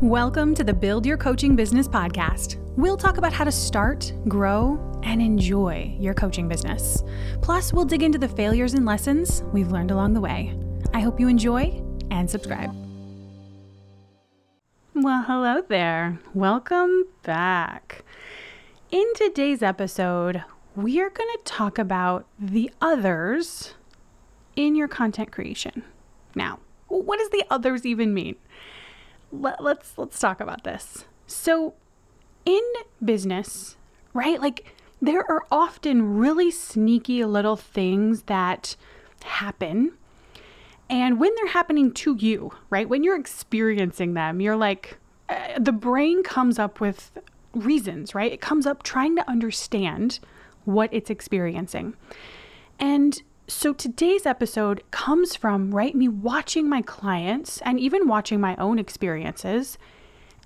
Welcome to the Build Your Coaching Business podcast. We'll talk about how to start, grow, and enjoy your coaching business. Plus, we'll dig into the failures and lessons we've learned along the way. I hope you enjoy and subscribe. Well, hello there. Welcome back. In today's episode, we are going to talk about the others in your content creation. Now, what does the others even mean? Let's talk about this. So in business, right? Like there are often really sneaky little things that happen. And when they're happening to you, right? When you're experiencing them, you're like, the brain comes up with reasons, right? It comes up trying to understand what it's experiencing. And so today's episode comes from, right, me watching my clients and even watching my own experiences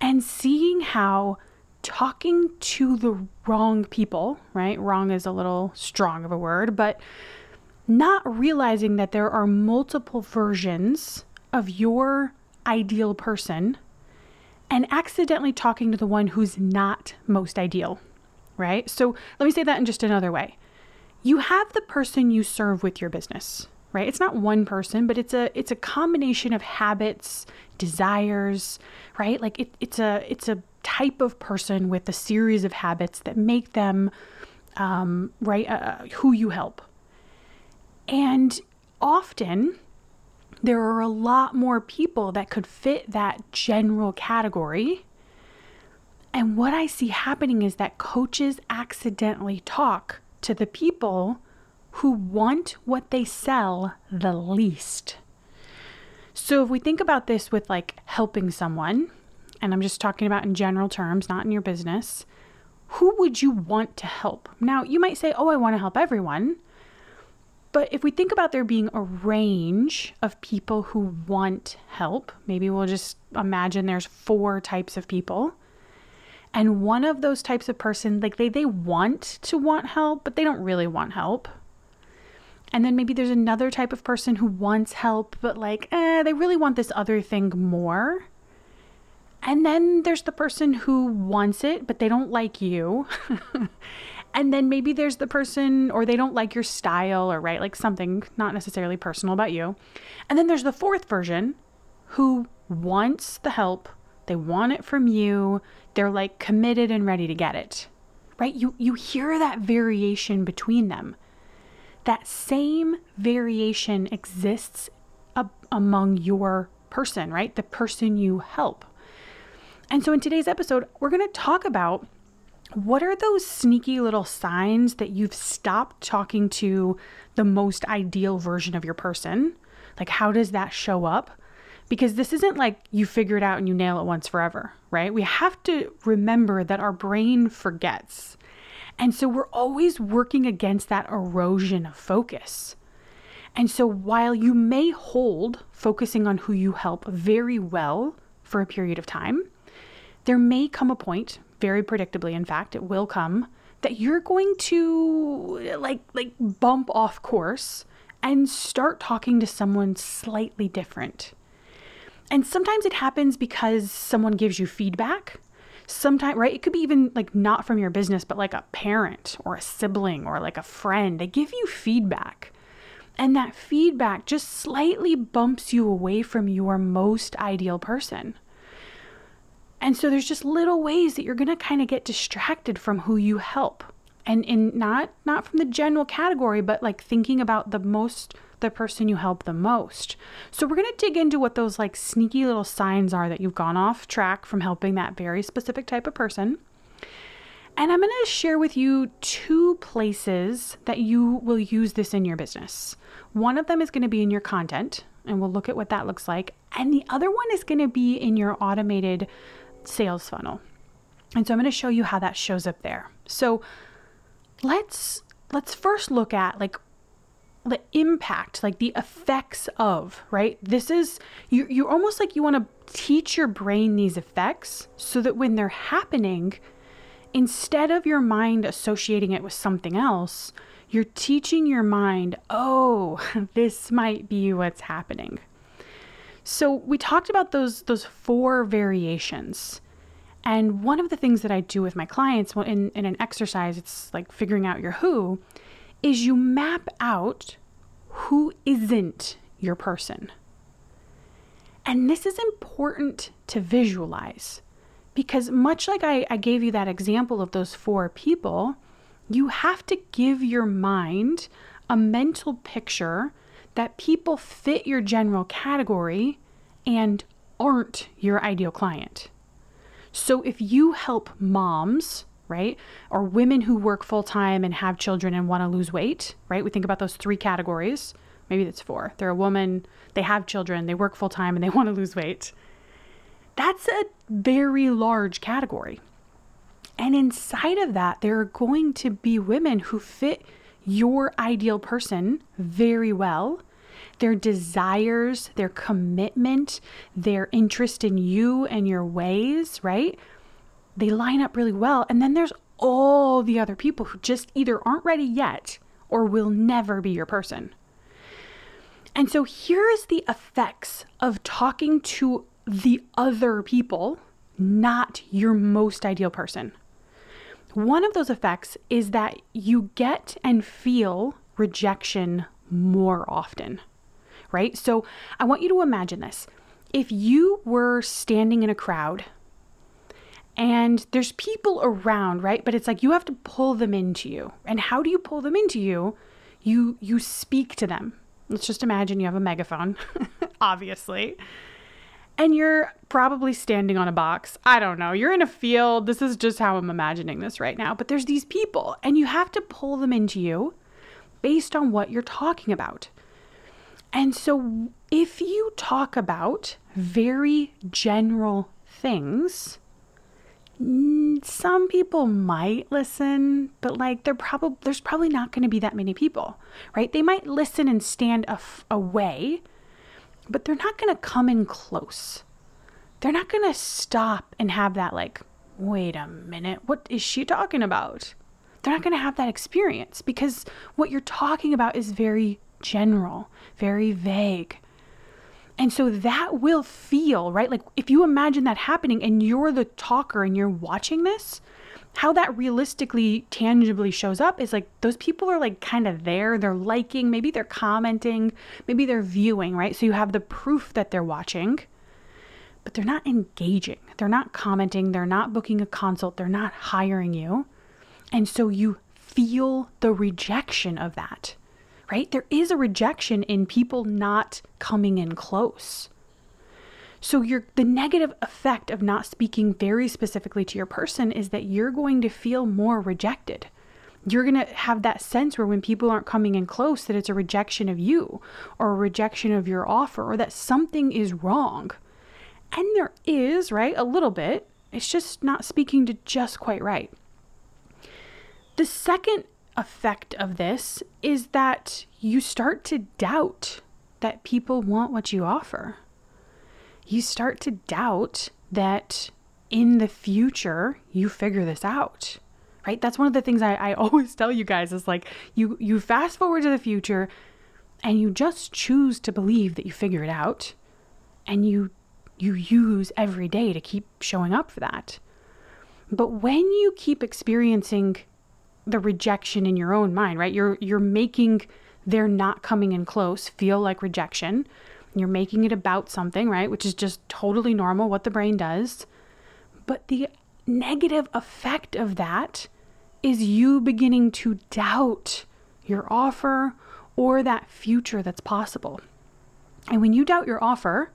and seeing how talking to the wrong people, right? Wrong is a little strong of a word, but not realizing that there are multiple versions of your ideal person and accidentally talking to the one who's not most ideal, right? So let me say that in just another way. You have the person you serve with your business, right? It's not one person, but it's a combination of habits, desires, right? Like it's a type of person with a series of habits that make them, who you help. And often there are a lot more people that could fit that general category. And what I see happening is that coaches accidentally talk to the people who want what they sell the least. So if we think about this with like helping someone, and I'm just talking about in general terms, not in your business, who would you want to help? Now you might say, oh, I want to help everyone. But if we think about there being a range of people who want help, maybe we'll just imagine there's 4 types of people. And one of those types of person, like they want to want help, but they don't really want help. And then maybe there's another type of person who wants help, but like, they really want this other thing more. And then there's the person who wants it, but they don't like you. And then maybe there's the person, or they don't like your style, or right, like something not necessarily personal about you. And then there's the 4th version who wants the help. They want it from you. They're like committed and ready to get it, right? You hear that variation between them. That same variation exists among your person, right? The person you help. And so in today's episode, we're going to talk about what are those sneaky little signs that you've stopped talking to the most ideal version of your person? Like, how does that show up? Because this isn't like you figure it out and you nail it once forever, right? We have to remember that our brain forgets. And so we're always working against that erosion of focus. And so while you may hold focusing on who you help very well for a period of time, there may come a point, very predictably, in fact, it will come, that you're going to like bump off course and start talking to someone slightly different. And sometimes it happens because someone gives you feedback. Sometimes, right? It could be even like not from your business, but like a parent or a sibling or like a friend. They give you feedback. And that feedback just slightly bumps you away from your most ideal person. And so there's just little ways that you're going to kind of get distracted from who you help. And not from the general category, but like thinking about the person you help the most. So we're going to dig into what those like sneaky little signs are that you've gone off track from helping that very specific type of person. And I'm going to share with you 2 places that you will use this in your business. One of them is going to be in your content, and we'll look at what that looks like. And the other one is going to be in your automated sales funnel. And so I'm going to show you how that shows up there. So let's first look at like the impact, like the effects of, right? This is, you're almost like you want to teach your brain these effects so that when they're happening, instead of your mind associating it with something else, you're teaching your mind, oh, this might be what's happening. So we talked about those four variations. And one of the things that I do with my clients in an exercise, it's like figuring out your who, is you map out who isn't your person. And this is important to visualize, because much like I gave you that example of those four people, you have to give your mind a mental picture that people fit your general category and aren't your ideal client. So if you help moms, right, or women who work full-time and have children and want to lose weight, right, we think about those three categories. Maybe that's four. They're a woman, they have children, they work full-time, and they want to lose weight. That's a very large category. And inside of that, there are going to be women who fit your ideal person very well. Their desires, their commitment, their interest in you and your ways, right? They line up really well. And then there's all the other people who just either aren't ready yet or will never be your person. And so here is the effects of talking to the other people, not your most ideal person. One of those effects is that you get and feel rejection more often, right? So I want you to imagine this. If you were standing in a crowd and there's people around, right? But it's like you have to pull them into you. And how do you pull them into you? You speak to them. Let's just imagine you have a megaphone, obviously. And you're probably standing on a box. I don't know. You're in a field. This is just how I'm imagining this right now. But there's these people, and you have to pull them into you based on what you're talking about. And so if you talk about very general things, some people might listen, but like there's probably not going to be that many people, right? They might listen and stand away, but they're not going to come in close. They're not going to stop and have that like, wait a minute, what is she talking about? They're not going to have that experience because what you're talking about is very general, very vague. And so that will feel, right? Like if you imagine that happening and you're the talker and you're watching this, how that realistically, tangibly shows up is like those people are like kind of there, they're liking, maybe they're commenting, maybe they're viewing, right? So you have the proof that they're watching, but they're not engaging. They're not commenting. They're not booking a consult. They're not hiring you. And so you feel the rejection of that, right? There is a rejection in people not coming in close. So the negative effect of not speaking very specifically to your person is that you're going to feel more rejected. You're going to have that sense where when people aren't coming in close, that it's a rejection of you or a rejection of your offer or that something is wrong. And there is, right? A little bit. It's just not speaking to just quite right. The second effect of this is that you start to doubt that people want what you offer. You start to doubt that in the future, you figure this out, right? That's one of the things I always tell you guys is like, you fast forward to the future and you just choose to believe that you figure it out. And you use every day to keep showing up for that. But when you keep experiencing the rejection in your own mind, right? You're making their not coming in close feel like rejection. You're making it about something, right? Which is just totally normal, what the brain does. But the negative effect of that is you beginning to doubt your offer or that future that's possible. And when you doubt your offer,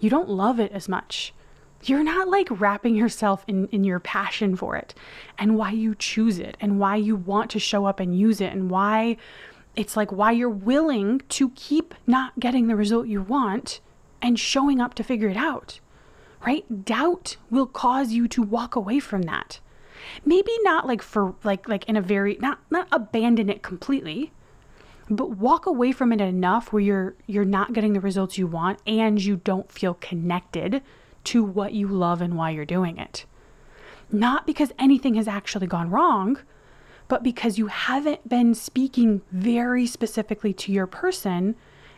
you don't love it as much. You're not like wrapping yourself in your passion for it and why you choose it and why you want to show up and use it and why it's like why you're willing to keep not getting the result you want and showing up to figure it out, right? Doubt will cause you to walk away from that. Maybe not like for like in a very, not abandon it completely, but walk away from it enough where you're not getting the results you want and you don't feel connected to what you love and why you're doing it. Not because anything has actually gone wrong, but because you haven't been speaking very specifically to your person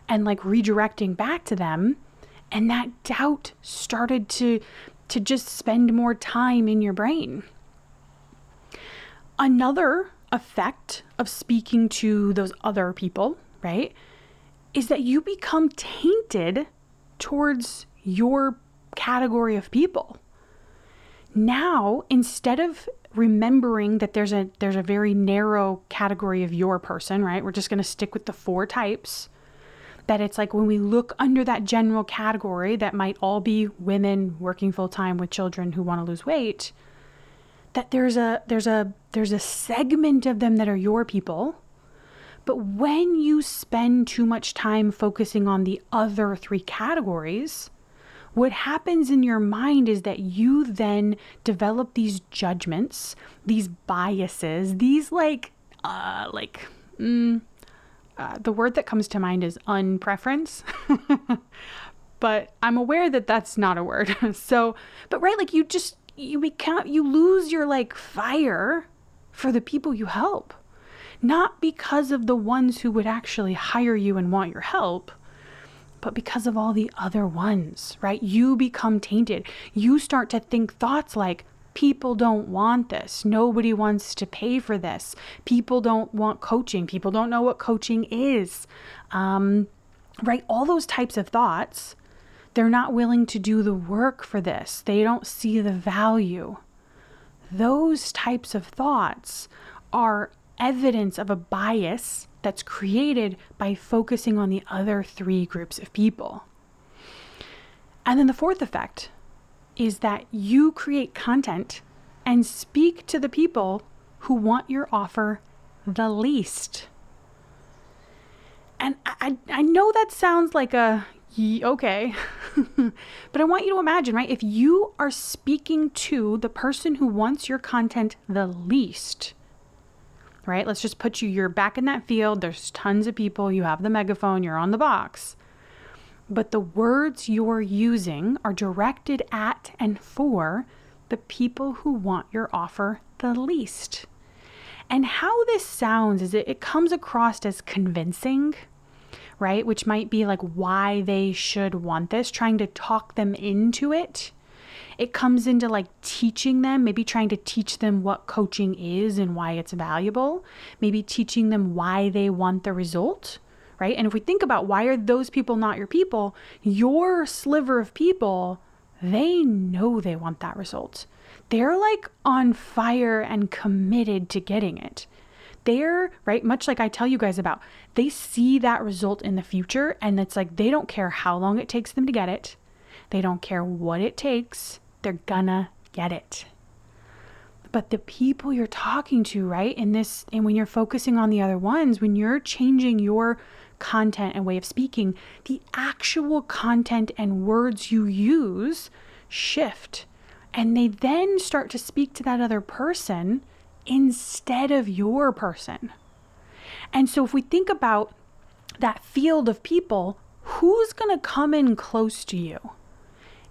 and like redirecting back to them And that doubt started to just spend more time in your brain. Another effect of speaking to those other people, right, is that you become tainted towards your category of people. Now, instead of remembering that there's a very narrow category of your person, right? We're just going to stick with the four types. That it's like when we look under that general category, that might all be women working full time with children who want to lose weight, that there's a segment of them that are your people. But when you spend too much time focusing on the other three categories, what happens in your mind is that you then develop these judgments, these biases, these the word that comes to mind is unpreference, but I'm aware that that's not a word. You lose your fire for the people you help, not because of the ones who would actually hire you and want your help, but because of all the other ones, right? You become tainted. You start to think thoughts like, people don't want this. Nobody wants to pay for this. People don't want coaching. People don't know what coaching is, right? All those types of thoughts. They're not willing to do the work for this. They don't see the value. Those types of thoughts are evidence of a bias that's created by focusing on the other three groups of people. And then the fourth effect is that you create content and speak to the people who want your offer the least. And I know that sounds like okay, but I want you to imagine, right? If you are speaking to the person who wants your content the least, right? Let's just put you're back in that field. There's tons of people. You have the megaphone. You're on the box. But the words you're using are directed at and for the people who want your offer the least. And how this sounds is it comes across as convincing, right? Which might be like why they should want this, trying to talk them into it. It comes into teaching them, maybe trying to teach them what coaching is and why it's valuable, maybe teaching them why they want the result. Right? And if we think about why are those people not your people, your sliver of people, they know they want that result. They're on fire and committed to getting it. They're, right, much like I tell you guys about, they see that result in the future and it's they don't care how long it takes them to get it. They don't care what it takes. They're gonna get it. But the people you're talking to, right, and when you're focusing on the other ones, when you're changing your content and way of speaking, the actual content and words you use shift. And they then start to speak to that other person instead of your person. And so if we think about that field of people, who's going to come in close to you?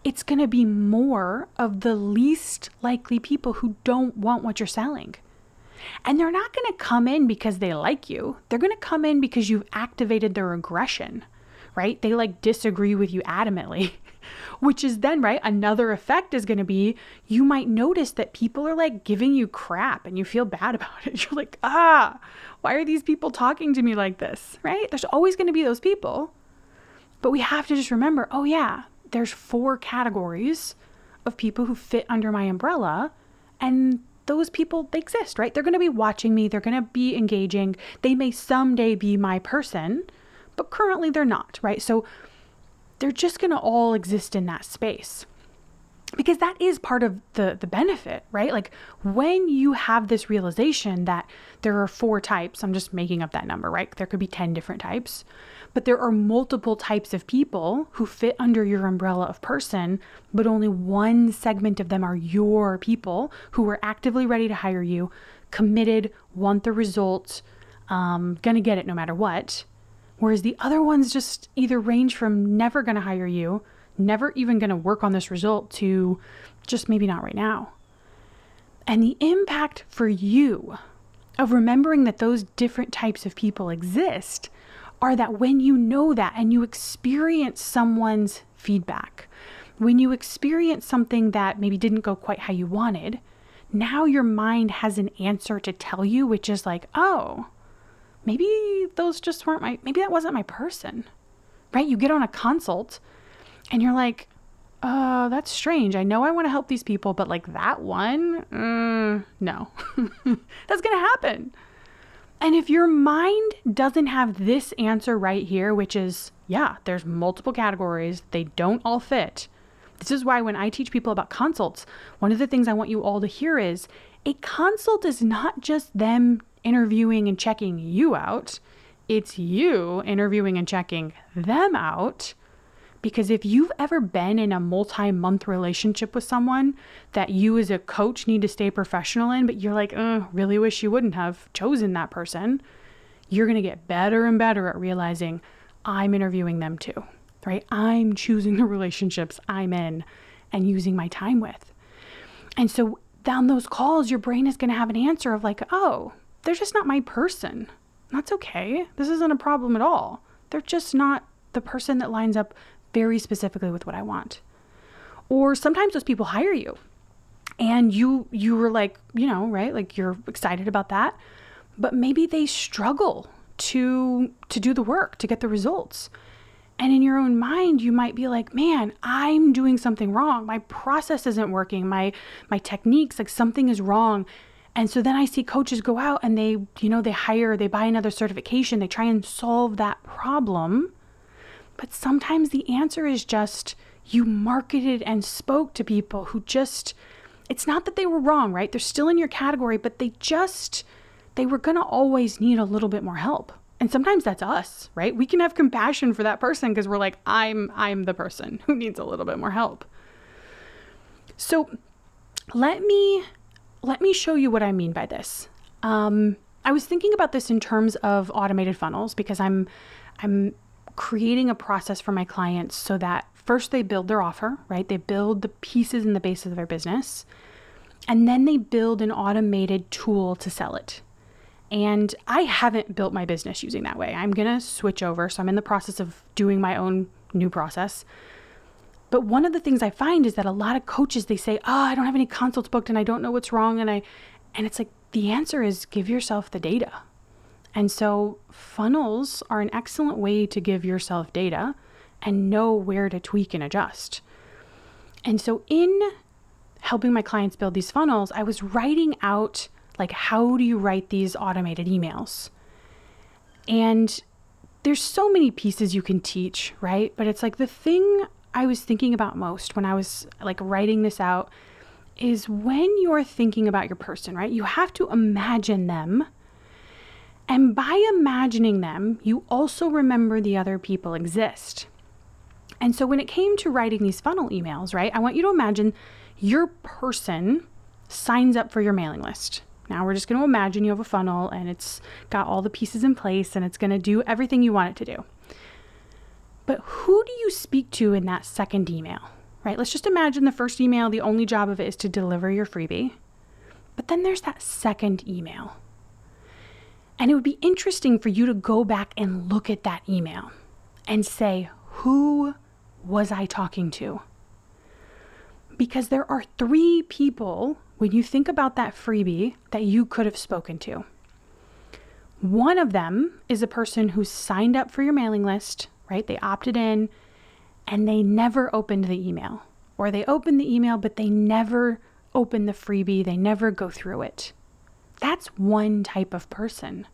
It's going to be more of the least likely people who don't want what you're selling. And they're not going to come in because they like you. They're going to come in because you've activated their aggression, right? They disagree with you adamantly, which is then, right, another effect is going to be you might notice that people are giving you crap and you feel bad about it. You're why are these people talking to me like this, right? There's always going to be those people. But we have to just remember, oh yeah, there's four categories of people who fit under my umbrella, and those people, they exist, right? They're going to be watching me. They're going to be engaging. They may someday be my person, but currently they're not, right? So they're just going to all exist in that space because that is part of the benefit, right? When you have this realization that there are four types, I'm just making up that number, right? There could be 10 different types. But there are multiple types of people who fit under your umbrella of person, but only one segment of them are your people who are actively ready to hire you, committed, want the result, gonna get it no matter what. Whereas the other ones just either range from never gonna hire you, never even gonna work on this result to just maybe not right now. And the impact for you of remembering that those different types of people exist are that when you know that and you experience someone's feedback. When you experience something that maybe didn't go quite how you wanted, now your mind has an answer to tell you, which is like, oh, maybe that wasn't my person, right? You get on a consult and you're like, oh, that's strange. I know I want to help these people, but like that one, no, that's going to happen. And if your mind doesn't have this answer right here, which is, yeah, there's multiple categories. They don't all fit. This is why when I teach people about consults, one of the things I want you all to hear is a consult is not just them interviewing and checking you out. It's you interviewing and checking them out. Because if you've ever been in a multi-month relationship with someone that you as a coach need to stay professional in, but you're like, really wish you wouldn't have chosen that person, you're going to get better and better at realizing I'm interviewing them too, right? I'm choosing the relationships I'm in and using my time with. And so down those calls, your brain is going to have an answer of like, oh, they're just not my person. That's okay. This isn't a problem at all. They're just not the person that lines up very specifically with what I want. Or sometimes those people hire you and you were like, right? Like you're excited about that, but maybe they struggle to do the work, to get the results. And in your own mind, you might be like, man, I'm doing something wrong. My process isn't working. My techniques, like something is wrong. And so then I see coaches go out and they buy another certification. They try and solve that problem. But sometimes the answer is just you marketed and spoke to people who just, it's not that they were wrong, right? They're still in your category, but they were going to always need a little bit more help. And sometimes that's us, right? We can have compassion for that person because we're like, I'm the person who needs a little bit more help. So let me show you what I mean by this. I was thinking about this in terms of automated funnels because I'm creating a process for my clients so that first they build their offer, right? They build the pieces and the bases of their business, and then they build an automated tool to sell it. And I haven't built my business using that way. I'm going to switch over. So I'm in the process of doing my own new process. But one of the things I find is that a lot of coaches, they say, oh, I don't have any consults booked and I don't know what's wrong. And it's like, the answer is give yourself the data. And so funnels are an excellent way to give yourself data and know where to tweak and adjust. And so in helping my clients build these funnels, I was writing out, like, how do you write these automated emails? And there's so many pieces you can teach, right? But it's like the thing I was thinking about most when I was like writing this out is when you're thinking about your person, right? You have to imagine them. And by imagining them, you also remember the other people exist. And so when it came to writing these funnel emails, right, I want you to imagine your person signs up for your mailing list. Now we're just going to imagine you have a funnel and it's got all the pieces in place and it's going to do everything you want it to do. But who do you speak to in that second email, right? Let's just imagine the first email, the only job of it is to deliver your freebie. But then there's that second email. And it would be interesting for you to go back and look at that email and say, who was I talking to? Because there are three people, when you think about that freebie, that you could have spoken to. One of them is a person who signed up for your mailing list, right? They opted in and they never opened the email. Or they opened the email, but they never opened the freebie. They never go through it. That's one type of person.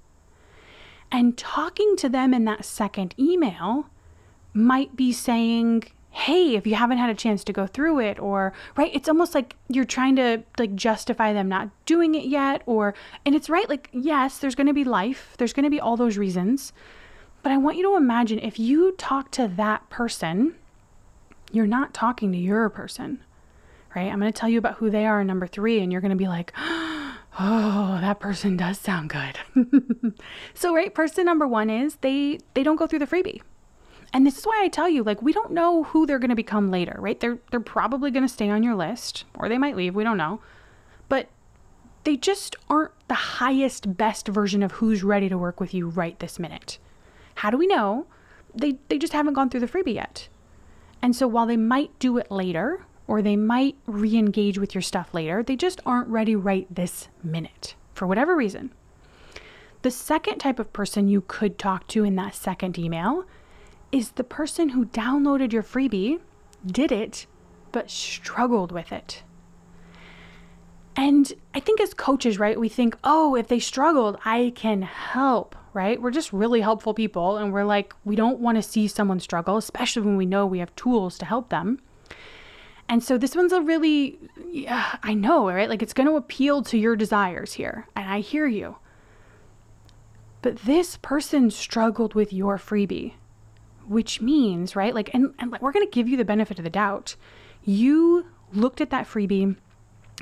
And talking to them in that second email might be saying, hey, if you haven't had a chance to go through it, or, right, it's almost like you're trying to like justify them not doing it yet, or, and it's right, like, yes, there's going to be life, there's going to be all those reasons, but I want you to imagine if you talk to that person, you're not talking to your person, right? I'm going to tell you about who they are in number 3, and you're going to be like, oh, that person does sound good. So, right, person number 1 is they don't go through the freebie. And this is why I tell you, like, we don't know who they're going to become later, right? They're probably going to stay on your list, or they might leave. We don't know. But they just aren't the highest, best version of who's ready to work with you right this minute. How do we know? They just haven't gone through the freebie yet. And so while they might do it later, or they might re-engage with your stuff later, they just aren't ready right this minute for whatever reason. The second type of person you could talk to in that second email is the person who downloaded your freebie, did it, but struggled with it. And I think as coaches, right, we think, oh, if they struggled, I can help, right? We're just really helpful people. And we're like, we don't want to see someone struggle, especially when we know we have tools to help them. And so this one's a really, I know, right? Like it's going to appeal to your desires here. And I hear you. But this person struggled with your freebie, which means, right? Like, and we're going to give you the benefit of the doubt. You looked at that freebie.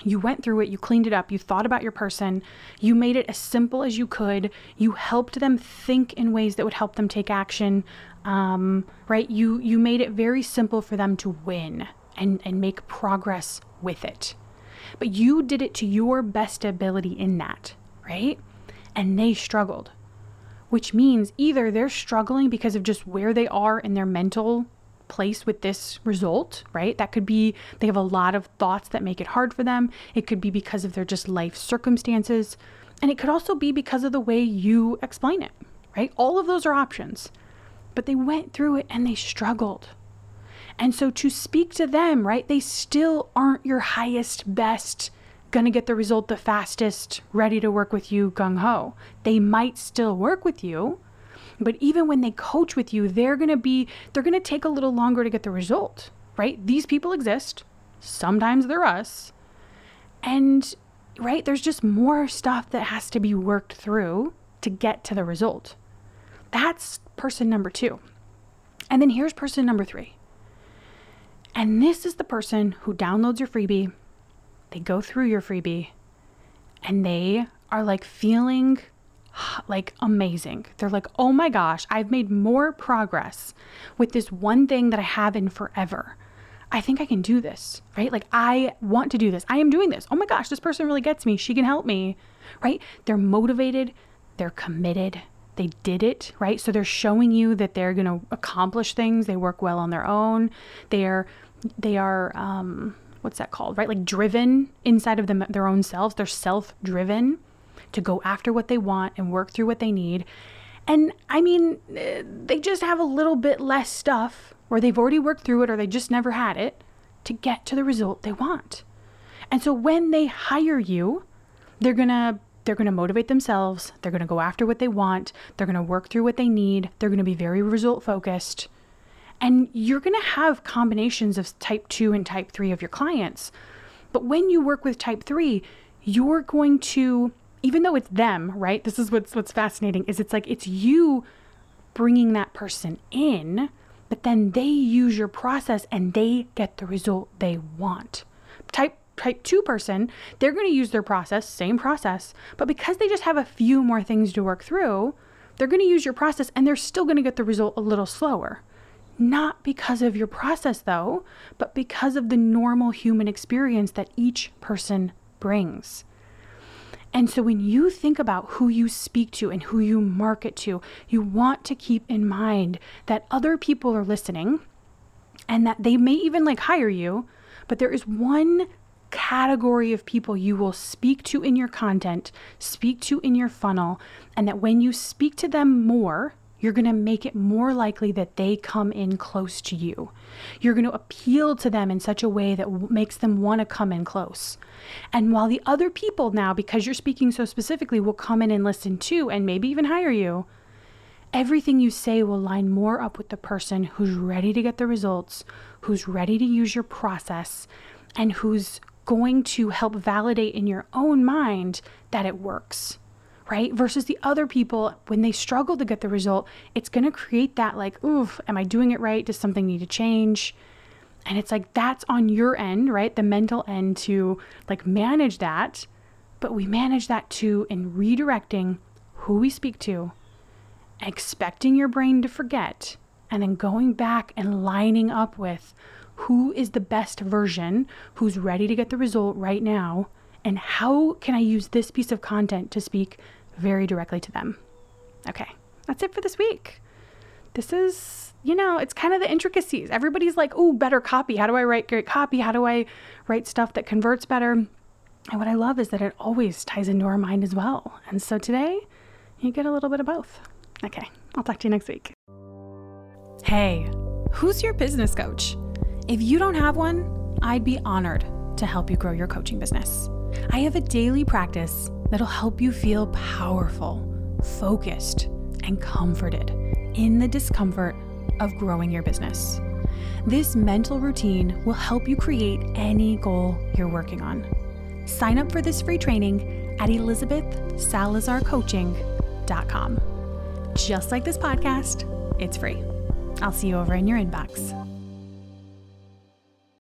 You went through it, you cleaned it up, you thought about your person, you made it as simple as you could, you helped them think in ways that would help them take action, right? You made it very simple for them to win and make progress with it. But you did it to your best ability in that, right? And they struggled, which means either they're struggling because of just where they are in their mental place with this result, right? That could be they have a lot of thoughts that make it hard for them. It could be because of their just life circumstances. And it could also be because of the way you explain it, right? All of those are options, but they went through it and they struggled. And so to speak to them, right? They still aren't your highest, best, going to get the result the fastest, ready to work with you, gung-ho. They might still work with you, but even when they coach with you, they're going to take a little longer to get the result, right? These people exist. Sometimes they're us. And, right, there's just more stuff that has to be worked through to get to the result. That's person number 2. And then here's person number 3. And this is the person who downloads your freebie. They go through your freebie and they are like feeling like amazing. They're like, oh my gosh, I've made more progress with this one thing that I have in forever. I think I can do this, right? Like I want to do this. I am doing this. Oh my gosh, this person really gets me. She can help me, right? They're motivated. They're committed. They did it, right? So they're showing you that they're going to accomplish things. They work well on their own. They are what's that called, right? Like driven inside of their own selves. They're self-driven to go after what they want and work through what they need. And I mean, they just have a little bit less stuff, or they've already worked through it, or they just never had it to get to the result they want. And so when they hire you, they're going to motivate themselves. They're going to go after what they want. They're going to work through what they need. They're going to be very result focused. And you're going to have combinations of type 2 and type 3 of your clients. But when you work with type 3, you're going to, even though it's them, right? This is what's fascinating is it's like, it's you bringing that person in, but then they use your process and they get the result they want. Type 2 person, they're going to use their process, same process, but because they just have a few more things to work through, they're going to use your process and they're still going to get the result a little slower. Not because of your process though, but because of the normal human experience that each person brings. And so when you think about who you speak to and who you market to, you want to keep in mind that other people are listening and that they may even like hire you, but there is one category of people you will speak to in your content, speak to in your funnel, and that when you speak to them more, you're going to make it more likely that they come in close to you. You're going to appeal to them in such a way that makes them want to come in close. And while the other people now, because you're speaking so specifically, will come in and listen too, and maybe even hire you, everything you say will line more up with the person who's ready to get the results, who's ready to use your process, and who's going to help validate in your own mind that it works. Right? Versus the other people, when they struggle to get the result, it's going to create that like, oof, am I doing it right? Does something need to change? And it's like, that's on your end, right? The mental end to like manage that. But we manage that too in redirecting who we speak to, expecting your brain to forget, and then going back and lining up with who is the best version, who's ready to get the result right now. And how can I use this piece of content to speak very directly to them? Okay, that's it for this week. this is, you know, it's kind of the intricacies. Everybody's like, oh, better copy. How do I write great copy? How do I write stuff that converts better? And what I love is that it always ties into our mind as well. And so today, you get a little bit of both. Okay, I'll talk to you next week. Hey, who's your business coach? If you don't have one, I'd be honored to help you grow your coaching business. I have a daily practice that'll help you feel powerful, focused, and comforted in the discomfort of growing your business. This mental routine will help you create any goal you're working on. Sign up for this free training at ElizabethSalazarCoaching.com. Just like this podcast, it's free. I'll see you over in your inbox.